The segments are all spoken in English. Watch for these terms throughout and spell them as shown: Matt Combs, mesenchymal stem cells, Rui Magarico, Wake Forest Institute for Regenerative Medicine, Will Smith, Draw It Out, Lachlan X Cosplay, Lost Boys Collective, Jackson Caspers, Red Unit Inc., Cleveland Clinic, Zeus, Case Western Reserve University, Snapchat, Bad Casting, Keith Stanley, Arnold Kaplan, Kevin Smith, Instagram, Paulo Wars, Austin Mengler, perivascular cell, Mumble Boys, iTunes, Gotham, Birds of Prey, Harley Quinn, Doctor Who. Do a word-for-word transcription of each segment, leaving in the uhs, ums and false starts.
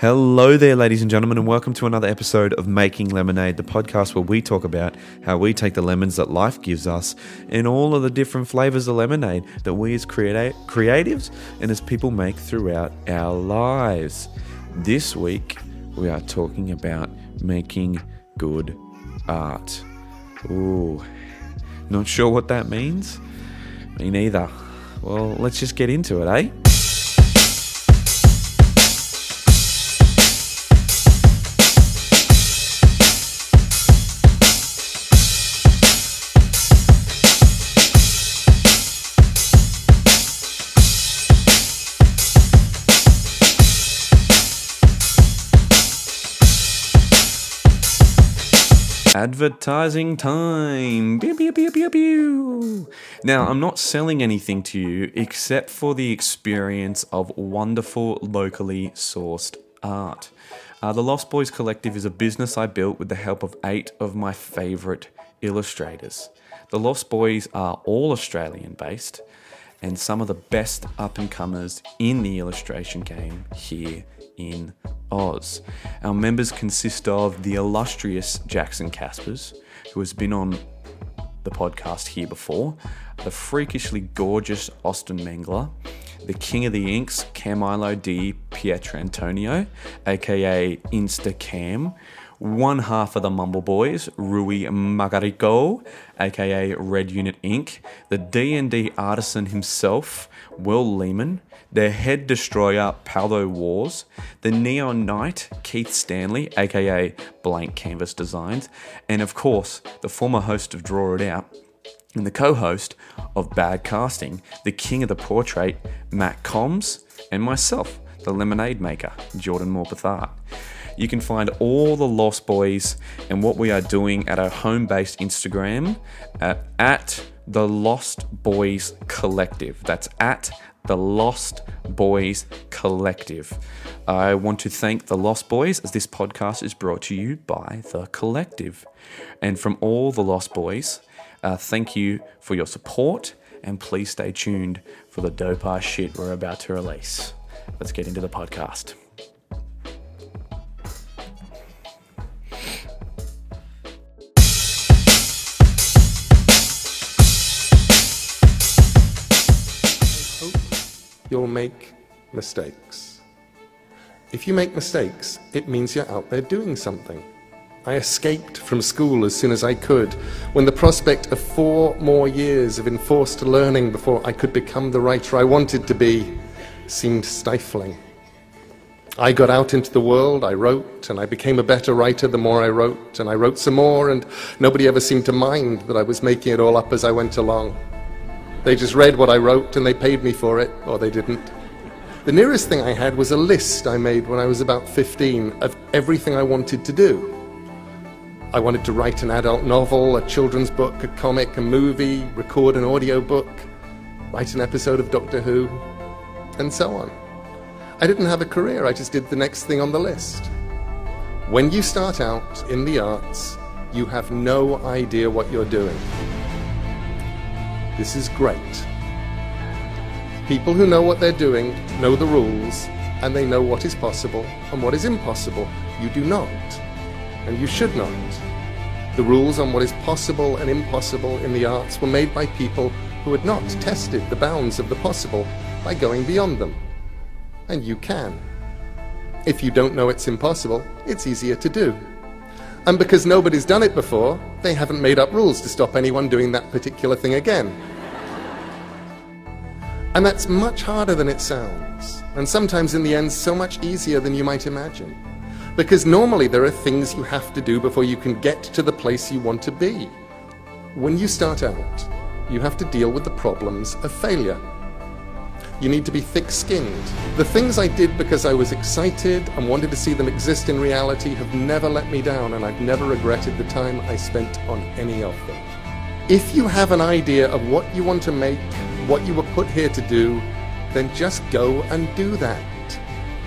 Hello there, ladies and gentlemen, and welcome to another episode of Making Lemonade, the podcast where we talk about how we take the lemons that life gives us and all of the different flavors of lemonade that we as creati- creatives and as people make throughout our lives. This week, we are talking about making good art. Ooh, not sure what that means? Me neither. Well, let's just get into it, eh? Advertising time. Pew, pew, pew, pew, pew. Now, I'm not selling anything to you except for the experience of wonderful locally sourced art. Uh, the Lost Boys Collective is a business I built with the help of eight of my favourite illustrators. The Lost Boys are all Australian based and some of the best up and comers in the illustration game here in Oz. Our members consist of the illustrious Jackson Caspers, who has been on the podcast here before, the freakishly gorgeous Austin Mengler, the king of the inks, Camilo D. Pietrantonio, aka Instacam, one half of the Mumble Boys, Rui Magarico, aka Red Unit Incorporated, the D and D artisan himself, Will Lehman, their head destroyer, Paulo Wars, the Neon Knight, Keith Stanley, aka Blank Canvas Designs, and of course, the former host of Draw It Out, and the co-host of Bad Casting, the king of the portrait, Matt Combs, and myself, the lemonade maker, Jordan Morpeth Art. You can find all the Lost Boys and what we are doing at our home-based Instagram at, at the Lost Boys Collective. That's at the Lost Boys Collective. I want to thank the Lost Boys as this podcast is brought to you by the Collective. And from all the Lost Boys, uh, thank you for your support and please stay tuned for the dope-ass shit we're about to release. Let's get into the podcast. You'll make mistakes. If you make mistakes, it means you're out there doing something. I escaped from school as soon as I could, when the prospect of four more years of enforced learning before I could become the writer I wanted to be seemed stifling. I got out into the world, I wrote, and I became a better writer the more I wrote, and I wrote some more, and nobody ever seemed to mind that I was making it all up as I went along. They just read what I wrote and they paid me for it, or they didn't. The nearest thing I had was a list I made when I was about fifteen of everything I wanted to do. I wanted to write an adult novel, a children's book, a comic, a movie, record an audio book, write an episode of Doctor Who, and so on. I didn't have a career, I just did the next thing on the list. When you start out in the arts, you have no idea what you're doing. This is great. People who know what they're doing know the rules, and they know what is possible and what is impossible. You do not, and you should not. The rules on what is possible and impossible in the arts were made by people who had not tested the bounds of the possible by going beyond them. And you can. If you don't know it's impossible, it's easier to do. And because nobody's done it before, they haven't made up rules to stop anyone doing that particular thing again. And that's much harder than it sounds, and sometimes in the end so much easier than you might imagine. Because normally there are things you have to do before you can get to the place you want to be. When you start out, you have to deal with the problems of failure. You need to be thick-skinned. The things I did because I was excited and wanted to see them exist in reality have never let me down, and I've never regretted the time I spent on any of them. If you have an idea of what you want to make, what you were put here to do, then just go and do that.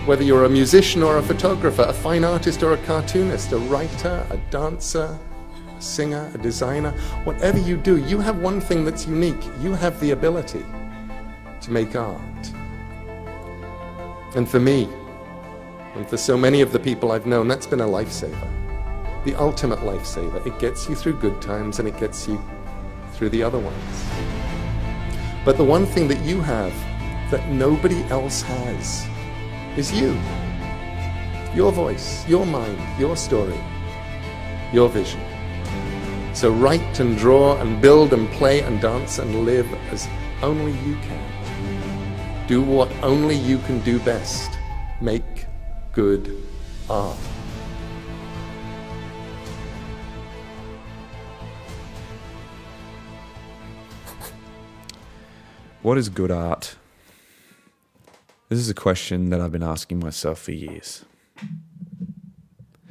Whether you're a musician or a photographer, a fine artist or a cartoonist, a writer, a dancer, a singer, a designer, whatever you do, you have one thing that's unique. You have the ability to make art. And for me, And for so many of the people I've known, that's been a lifesaver. The ultimate lifesaver. It gets you through good times and it gets you through the other ones. But the one thing that you have that nobody else has is you. Your voice, your mind, your story, your vision. So write and draw and build and play and dance and live as only you can. Do what only you can do best. Make good art. What is good art? This is a question that I've been asking myself for years.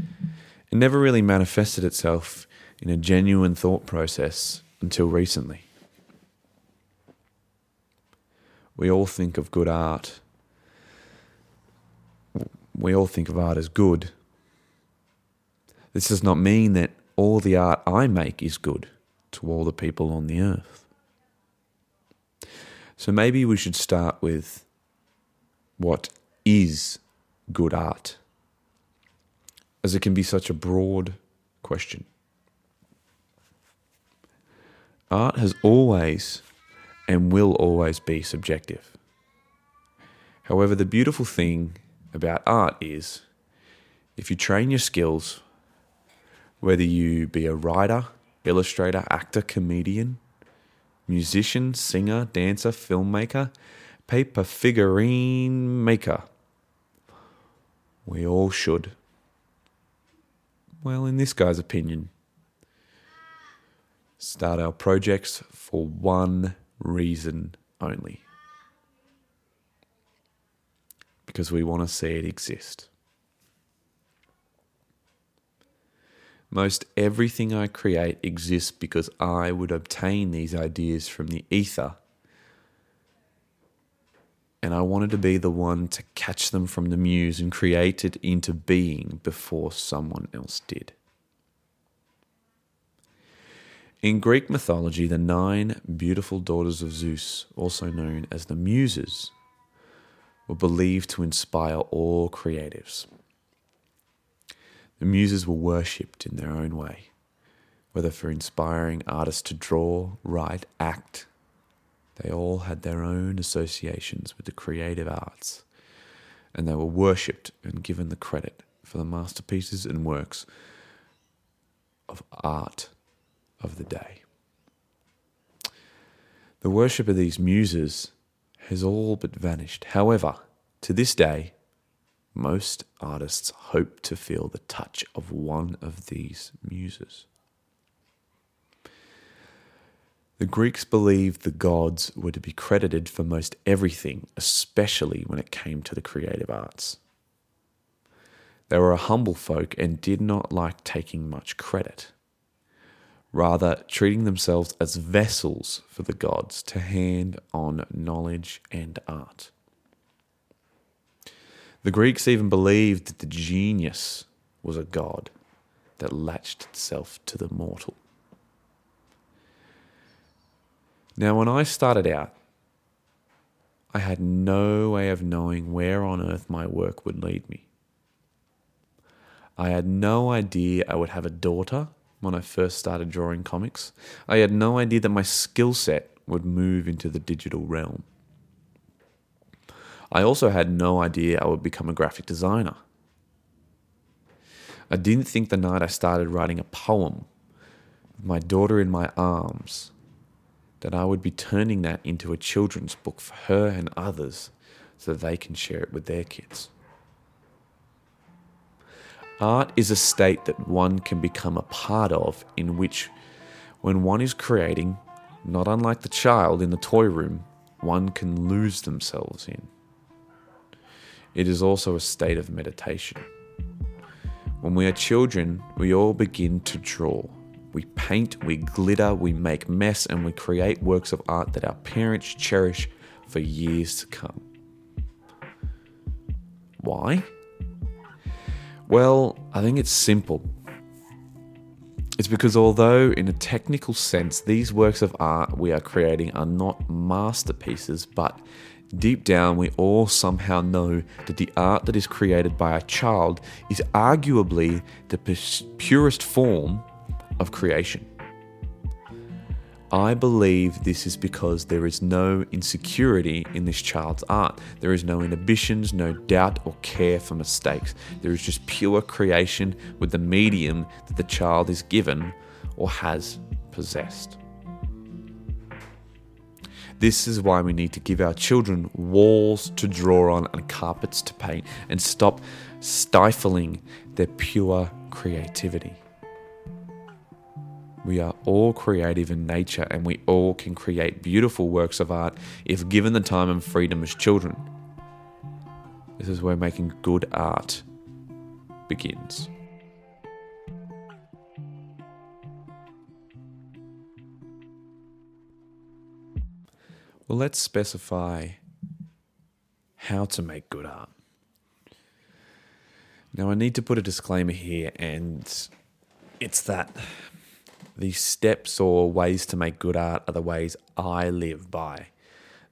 It never really manifested itself in a genuine thought process until recently. We all think of good art. We all think of art as good. This does not mean that all the art I make is good to all the people on the earth. So maybe we should start with what is good art, as it can be such a broad question. Art has always and will always be subjective. However, the beautiful thing about art is if you train your skills, whether you be a writer, illustrator, actor, comedian, musician, singer, dancer, filmmaker, paper figurine maker. We all should. Well, in this guy's opinion, start our projects for one reason only. Because we want to see it exist. Most everything I create exists because I would obtain these ideas from the ether, and I wanted to be the one to catch them from the muse and create it into being before someone else did. In Greek mythology, the nine beautiful daughters of Zeus, also known as the Muses, were believed to inspire all creatives. The Muses were worshipped in their own way, whether for inspiring artists to draw, write, act. They all had their own associations with the creative arts, and they were worshipped and given the credit for the masterpieces and works of art of the day. The worship of these Muses has all but vanished. However, to this day, most artists hope to feel the touch of one of these Muses. The Greeks believed the gods were to be credited for most everything, especially when it came to the creative arts. They were a humble folk and did not like taking much credit, rather treating themselves as vessels for the gods to hand on knowledge and art. The Greeks even believed that the genius was a god that latched itself to the mortal. Now, when I started out, I had no way of knowing where on earth my work would lead me. I had no idea I would have a daughter when I first started drawing comics. I had no idea that my skill set would move into the digital realm. I also had no idea I would become a graphic designer. I didn't think the night I started writing a poem with my daughter in my arms that I would be turning that into a children's book for her and others so they can share it with their kids. Art is a state that one can become a part of, in which when one is creating, not unlike the child in the toy room, one can lose themselves in. It is also a state of meditation. When we are children, we all begin to draw. We paint, we glitter, we make mess, and we create works of art that our parents cherish for years to come. Why? Well, I think it's simple. It's because although in a technical sense these works of art we are creating are not masterpieces but Deep down, we all somehow know that the art that is created by a child is arguably the purest form of creation. I believe this is because there is no insecurity in this child's art. There is no inhibitions, no doubt or care for mistakes. There is just pure creation with the medium that the child is given or has possessed. This is why we need to give our children walls to draw on and carpets to paint and stop stifling their pure creativity. We are all creative in nature and we all can create beautiful works of art if given the time and freedom as children. This is where making good art begins. Well, let's specify how to make good art. Now, I need to put a disclaimer here, and it's that the steps or ways to make good art are the ways I live by.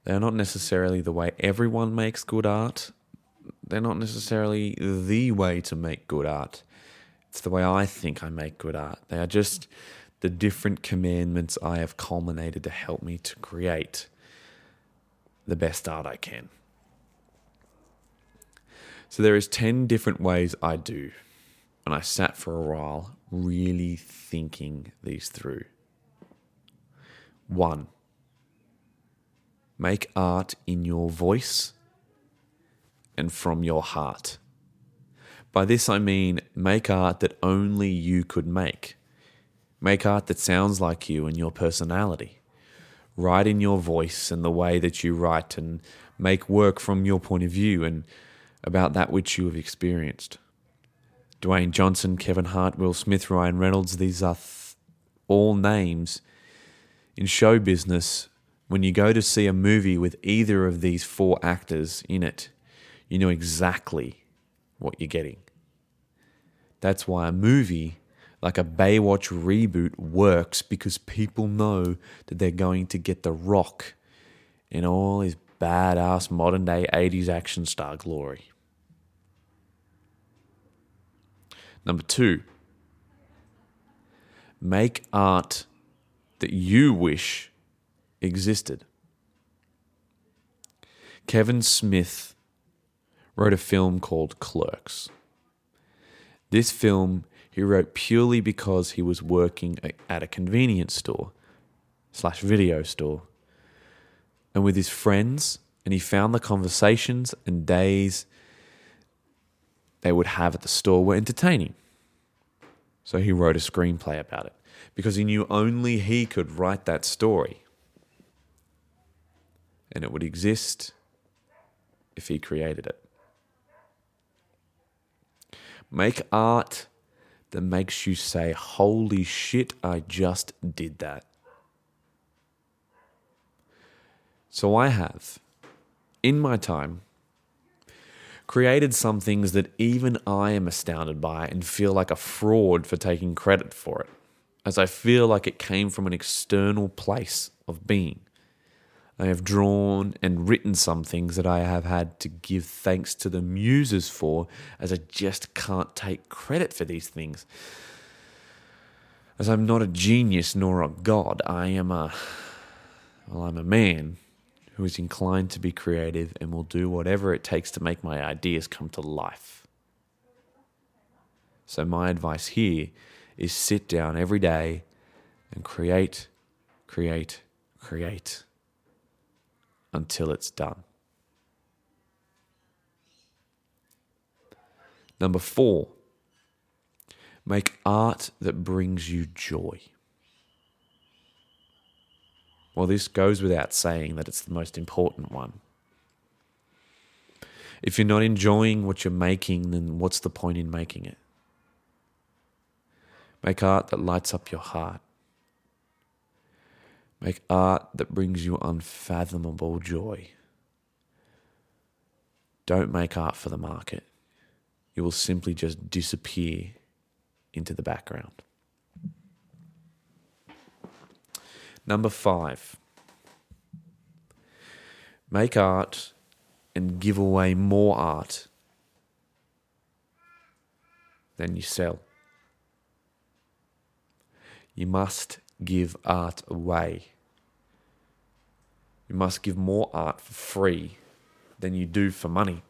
They're not necessarily the way everyone makes good art. They're not necessarily the way to make good art. It's the way I think I make good art. They are just the different commandments I have culminated to help me to create the best art I can. So there is ten different ways I do. And I sat for a while really thinking these through. One, make art in your voice and from your heart. By this I mean make art that only you could make. Make art that sounds like you and your personality. Write in your voice and the way that you write, and make work from your point of view and about that which you have experienced. Dwayne Johnson, Kevin Hart, Will Smith, Ryan Reynolds, these are th- all names in show business. When you go to see a movie with either of these four actors in it, you know exactly what you're getting. That's why a movie like a Baywatch reboot works, because people know that they're going to get The Rock in all his badass modern day eighties action star glory. Number two, make art that you wish existed. Kevin Smith wrote a film called Clerks. This film he wrote purely because he was working at a convenience store slash video store and with his friends, and he found the conversations and days they would have at the store were entertaining. So he wrote a screenplay about it because he knew only he could write that story and it would exist if he created it. Make art that makes you say, holy shit, I just did that. So I have, in my time, created some things that even I am astounded by and feel like a fraud for taking credit for it, as I feel like it came from an external place of being. I have drawn and written some things that I have had to give thanks to the muses for, as I just can't take credit for these things. As I'm not a genius nor a god, I am a, well, I'm a man who is inclined to be creative and will do whatever it takes to make my ideas come to life. So my advice here is sit down every day and create, create, create, until it's done. Number four, make art that brings you joy. Well, this goes without saying that it's the most important one. If you're not enjoying what you're making, then what's the point in making it? Make art that lights up your heart. Make art that brings you unfathomable joy. Don't make art for the market. You will simply just disappear into the background. Number five, make art and give away more art than you sell. You must give art away. You must give more art for free than you do for money.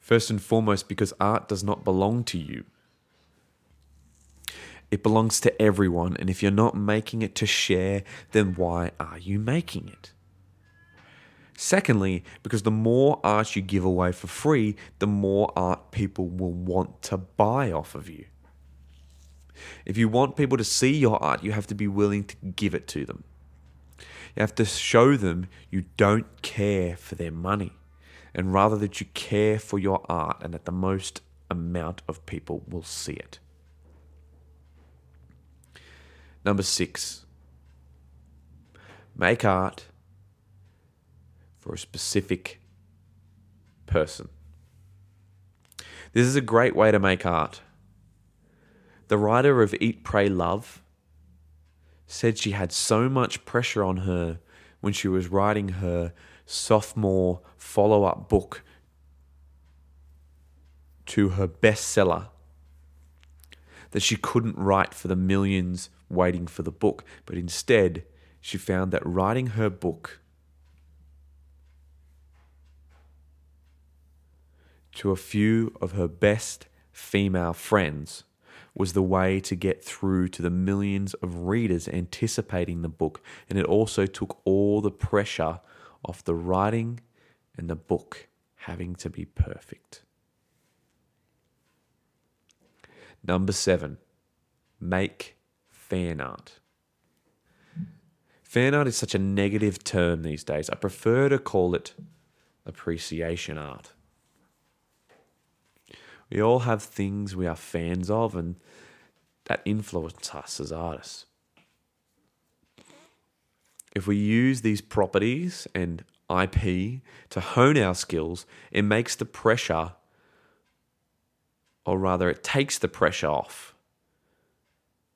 First and foremost, because art does not belong to you. It belongs to everyone, and if you're not making it to share, then why are you making it? Secondly, because the more art you give away for free, the more art people will want to buy off of you. If you want people to see your art, you have to be willing to give it to them. You have to show them you don't care for their money, and rather that you care for your art and that the most amount of people will see it. Number six, make art for a specific person. This is a great way to make art. The writer of Eat, Pray, Love said she had so much pressure on her when she was writing her sophomore follow-up book to her bestseller that she couldn't write for the millions waiting for the book, but instead she found that writing her book to a few of her best female friends was the way to get through to the millions of readers anticipating the book, and it also took all the pressure off the writing and the book having to be perfect. Number seven, make fan art. Fan art is such a negative term these days. I prefer to call it appreciation art. We all have things we are fans of and that influence us as artists. If we use these properties and I P to hone our skills, it makes the pressure, or rather it takes the pressure off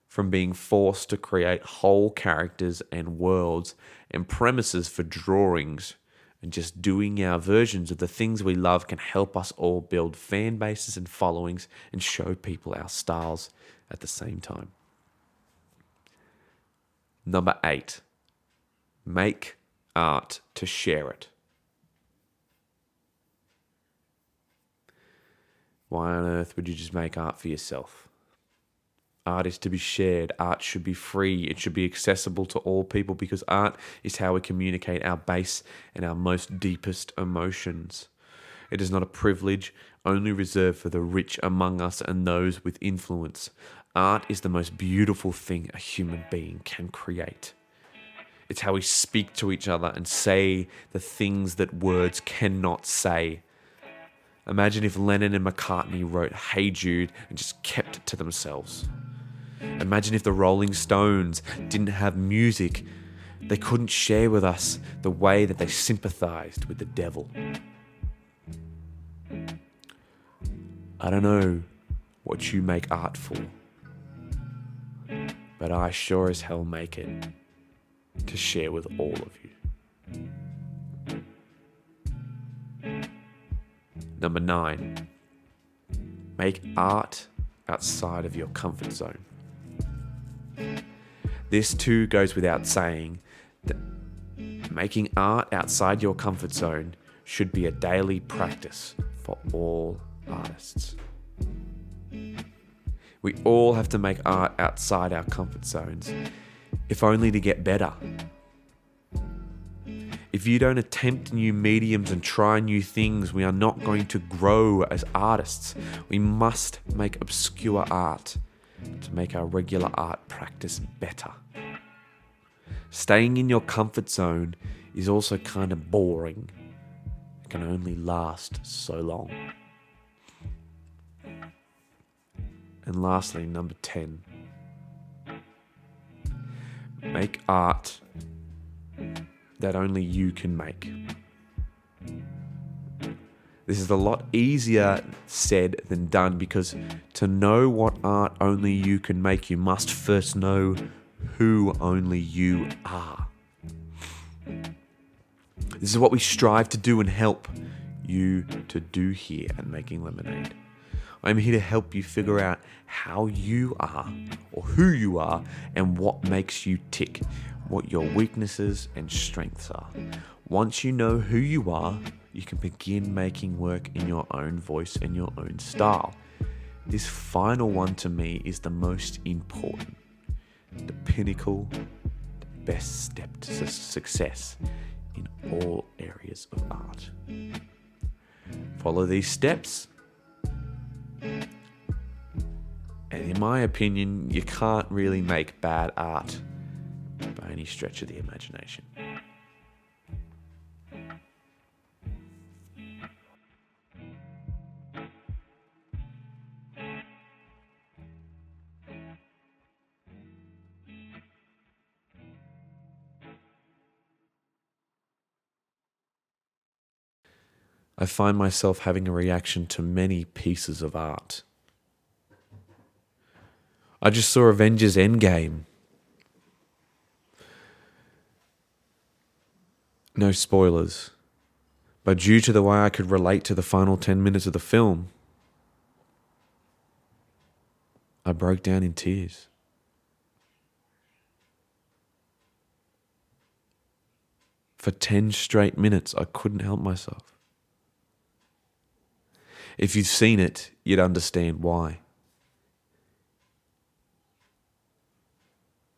from being forced to create whole characters and worlds and premises for drawings. And just doing our versions of the things we love can help us all build fan bases and followings and show people our styles at the same time. Number eight, make art to share it. Why on earth would you just make art for yourself? Art is to be shared. Art should be free. It should be accessible to all people because art is how we communicate our base and our most deepest emotions. It is not a privilege, only reserved for the rich among us and those with influence. Art is the most beautiful thing a human being can create. It's how we speak to each other and say the things that words cannot say. Imagine if Lennon and McCartney wrote Hey Jude and just kept it to themselves. Imagine if the Rolling Stones didn't have music. They couldn't share with us the way that they sympathized with the devil. I don't know what you make art for, but I sure as hell make it to share with all of you. Number nine, make art outside of your comfort zone. This too goes without saying that making art outside your comfort zone should be a daily practice for all artists. We all have to make art outside our comfort zones, if only to get better. If you don't attempt new mediums and try new things, we are not going to grow as artists. We must make obscure art to make our regular art practice better. Staying in your comfort zone is also kind of boring. It can only last so long. And lastly, number ten. Make art that only you can make. This is a lot easier said than done because to know what art only you can make, you must first know who only you are. This is what we strive to do and help you to do here at Making Lemonade. I'm here to help you figure out how you are, or who you are, and what makes you tick, what your weaknesses and strengths are. Once you know who you are, you can begin making work in your own voice and your own style. This final one to me is the most important, the pinnacle, the best step to success in all areas of art. Follow these steps, and in my opinion, you can't really make bad art by any stretch of the imagination. I find myself having a reaction to many pieces of art. I just saw Avengers: Endgame. No spoilers, but due to the way I could relate to the final ten minutes of the film, I broke down in tears. For ten straight minutes, I couldn't help myself. If you've seen it, you'd understand why.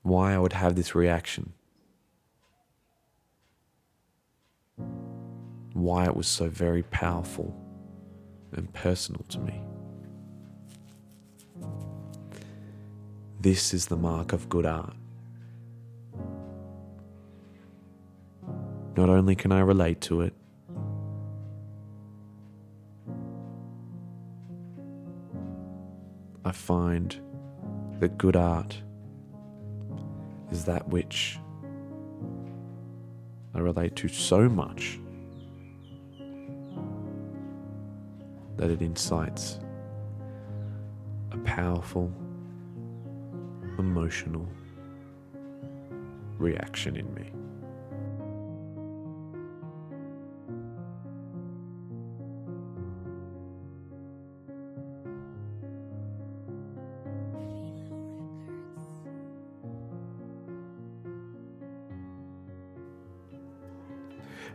Why I would have this reaction. Why it was so very powerful and personal to me. This is the mark of good art. Not only can I relate to it, I find that good art is that which I relate to so much that it incites a powerful, emotional reaction in me.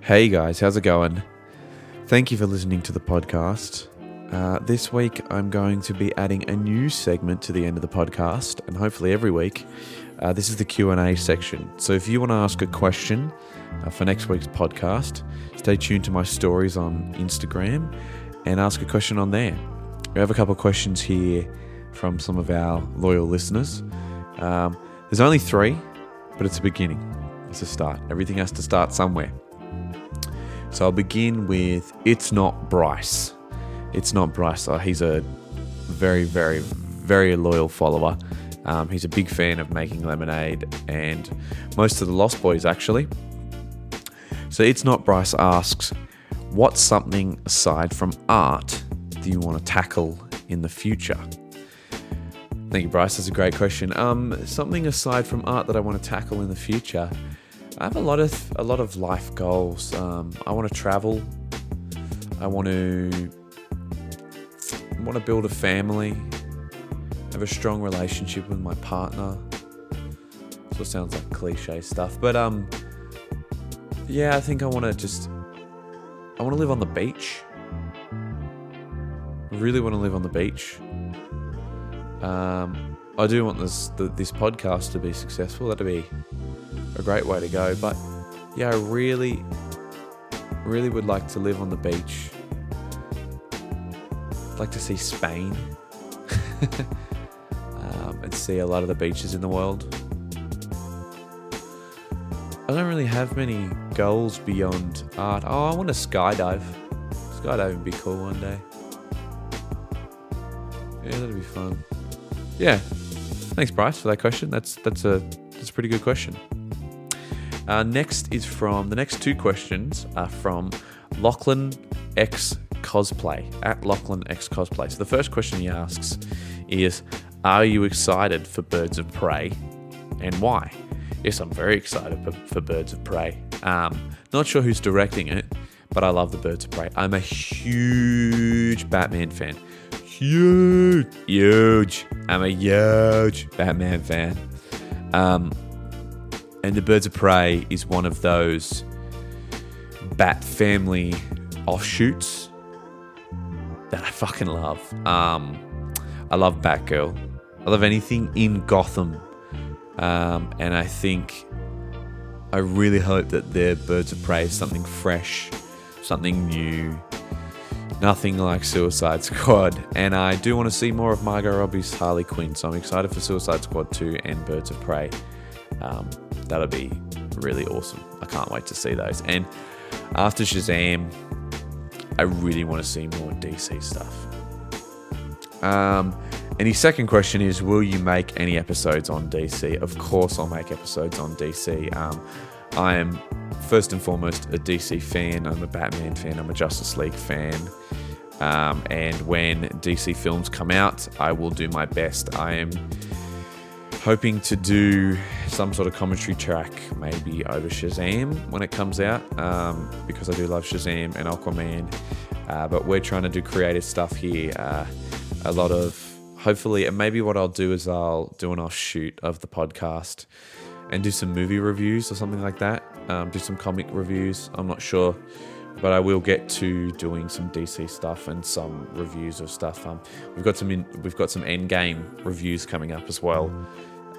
Hey guys, how's it going? Thank you for listening to the podcast. Uh, this week I'm going to be adding a new segment to the end of the podcast, and hopefully every week. Uh, this is the Q and A section. So if you want to ask a question uh, for next week's podcast, stay tuned to my stories on Instagram and ask a question on there. We have a couple of questions here from some of our loyal listeners. Um, there's only three, but it's a beginning. It's a start. Everything has to start somewhere. So I'll begin with It's Not Bryce. It's Not Bryce. He's a very, very, very loyal follower. Um, he's a big fan of Making Lemonade and most of the Lost Boys, actually. So It's Not Bryce asks, what's something aside from art do you want to tackle in the future? Thank you, Bryce. That's a great question. Um, something aside from art that I want to tackle in the future... I have a lot of a lot of life goals. Um, I want to travel. I want to I want to build a family. Have a strong relationship with my partner. Sort of sounds like cliche stuff, but um, yeah, I think I want to just I want to live on the beach. I really want to live on the beach. Um, I do want this the, this podcast to be successful. That'd be a great way to go, but yeah, I really, really would like to live on the beach. I'd like to see Spain um, and see a lot of the beaches in the world. I don't really have many goals beyond art. Oh, I want to skydive. Skydive would be cool one day. Yeah, that'd be fun. Yeah, thanks, Bryce, for that question. That's that's a that's a pretty good question. Uh, next is from, the next two questions are from Lachlan X Cosplay, at Lachlan X Cosplay. So the first question he asks is, are you excited for Birds of Prey and why? Yes, I'm very excited for, for Birds of Prey. Um, not sure who's directing it, but I love the Birds of Prey. I'm a huge Batman fan. Huge. Huge. I'm a huge Batman fan. Um, and the Birds of Prey is one of those Bat family offshoots that I fucking love. Um, I love Batgirl. I love anything in Gotham. Um, and I think... I really hope that their Birds of Prey is something fresh, something new, nothing like Suicide Squad. And I do want to see more of Margot Robbie's Harley Quinn, so I'm excited for Suicide Squad two and Birds of Prey. Um, that'll be really awesome. I can't wait to see those. And after Shazam, I really want to see more D C stuff. Um... And his second question is, will you make any episodes on D C? Of course I'll make episodes on D C. Um, I am, first and foremost, a D C fan. I'm a Batman fan. I'm a Justice League fan. Um, and when D C films come out, I will do my best. I am hoping to do some sort of commentary track, maybe over Shazam when it comes out, um, because I do love Shazam and Aquaman. Uh, but we're trying to do creative stuff here. Uh, a lot of... Hopefully, and maybe what I'll do is I'll do an offshoot of the podcast and do some movie reviews or something like that. Um, do some comic reviews. I'm not sure, but I will get to doing some D C stuff and some reviews of stuff. Um, we've got some in, we've got some Endgame reviews coming up as well,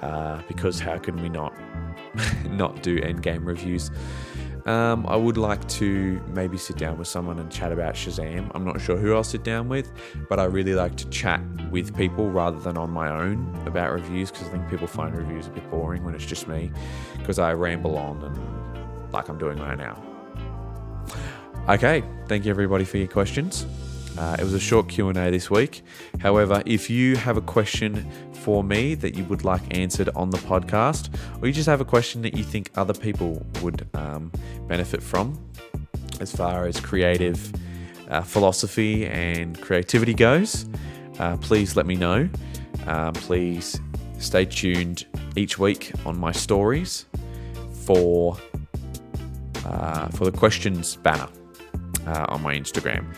uh, because how can we not not do Endgame reviews? Um, I would like to maybe sit down with someone and chat about Shazam. I'm not sure who I'll sit down with, but I really like to chat with people rather than on my own about reviews, because I think people find reviews a bit boring when it's just me, because I ramble on and like I'm doing right now. Okay, thank you everybody for your questions. Uh, it was a short Q and A this week. However, if you have a question for me that you would like answered on the podcast, or you just have a question that you think other people would um, benefit from as far as creative uh, philosophy and creativity goes, uh, please let me know. Uh, please stay tuned each week on my stories for, uh, for the questions banner. Uh, on my Instagram,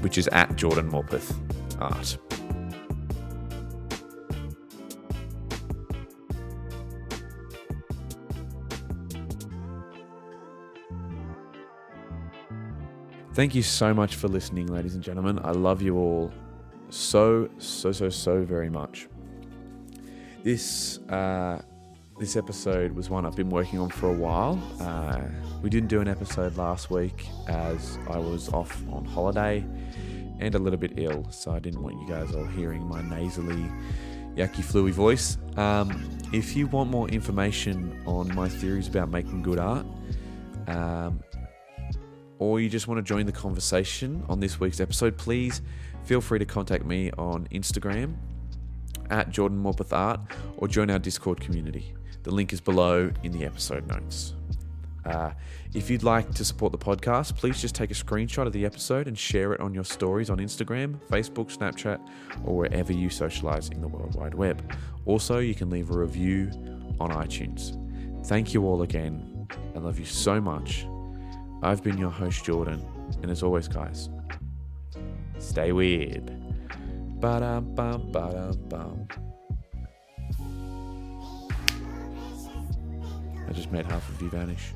which is at Jordan Morpeth Art. Thank you so much for listening, ladies and gentlemen. I love you all so, so, so, so very much. This uh, this episode was one I've been working on for a while. Uh, We didn't do an episode last week as I was off on holiday and a little bit ill, so I didn't want you guys all hearing my nasally, yucky, fluey voice. Um, if you want more information on my theories about making good art, um, or you just want to join the conversation on this week's episode, please feel free to contact me on Instagram at Jordan Morpeth Art, or join our Discord community. The link is below in the episode notes. Uh, if you'd like to support the podcast, please just take a screenshot of the episode and share it on your stories on Instagram, Facebook, Snapchat, or wherever you socialize in the World Wide Web. Also, you can leave a review on iTunes. Thank you all again. I love you so much. I've been your host, Jordan, and as always, guys, stay weird. Ba-dum, bum, ba-dum, bum. I just made half of you vanish.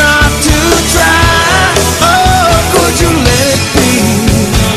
Not to try, oh, could you let it be?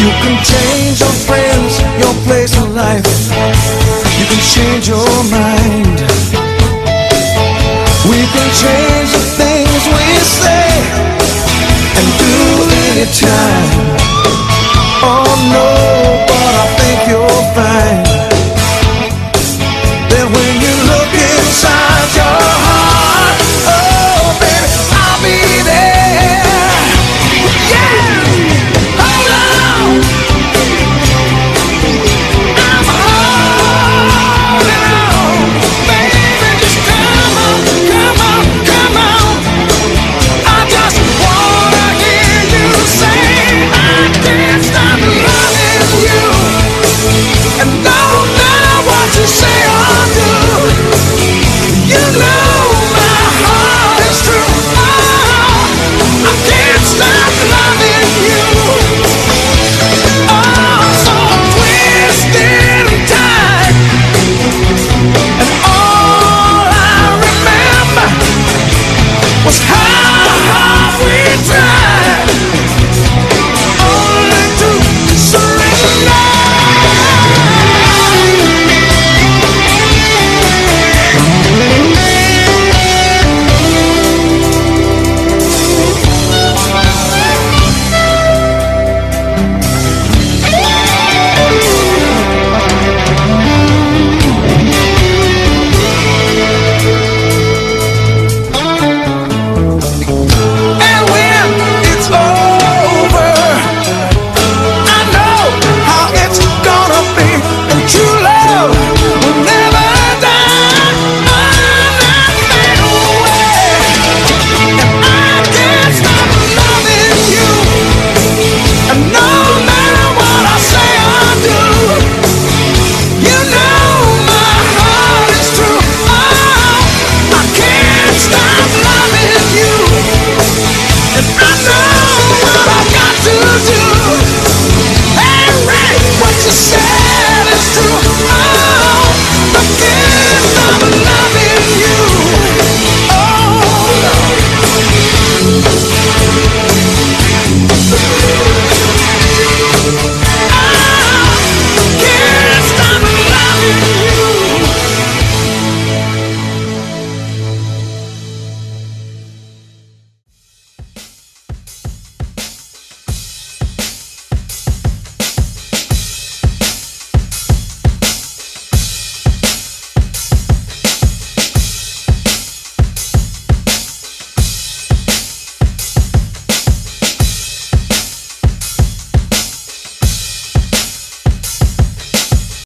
You can change your friends, your place in life. You can change your mind. We can change the things we say and do anytime. Oh no.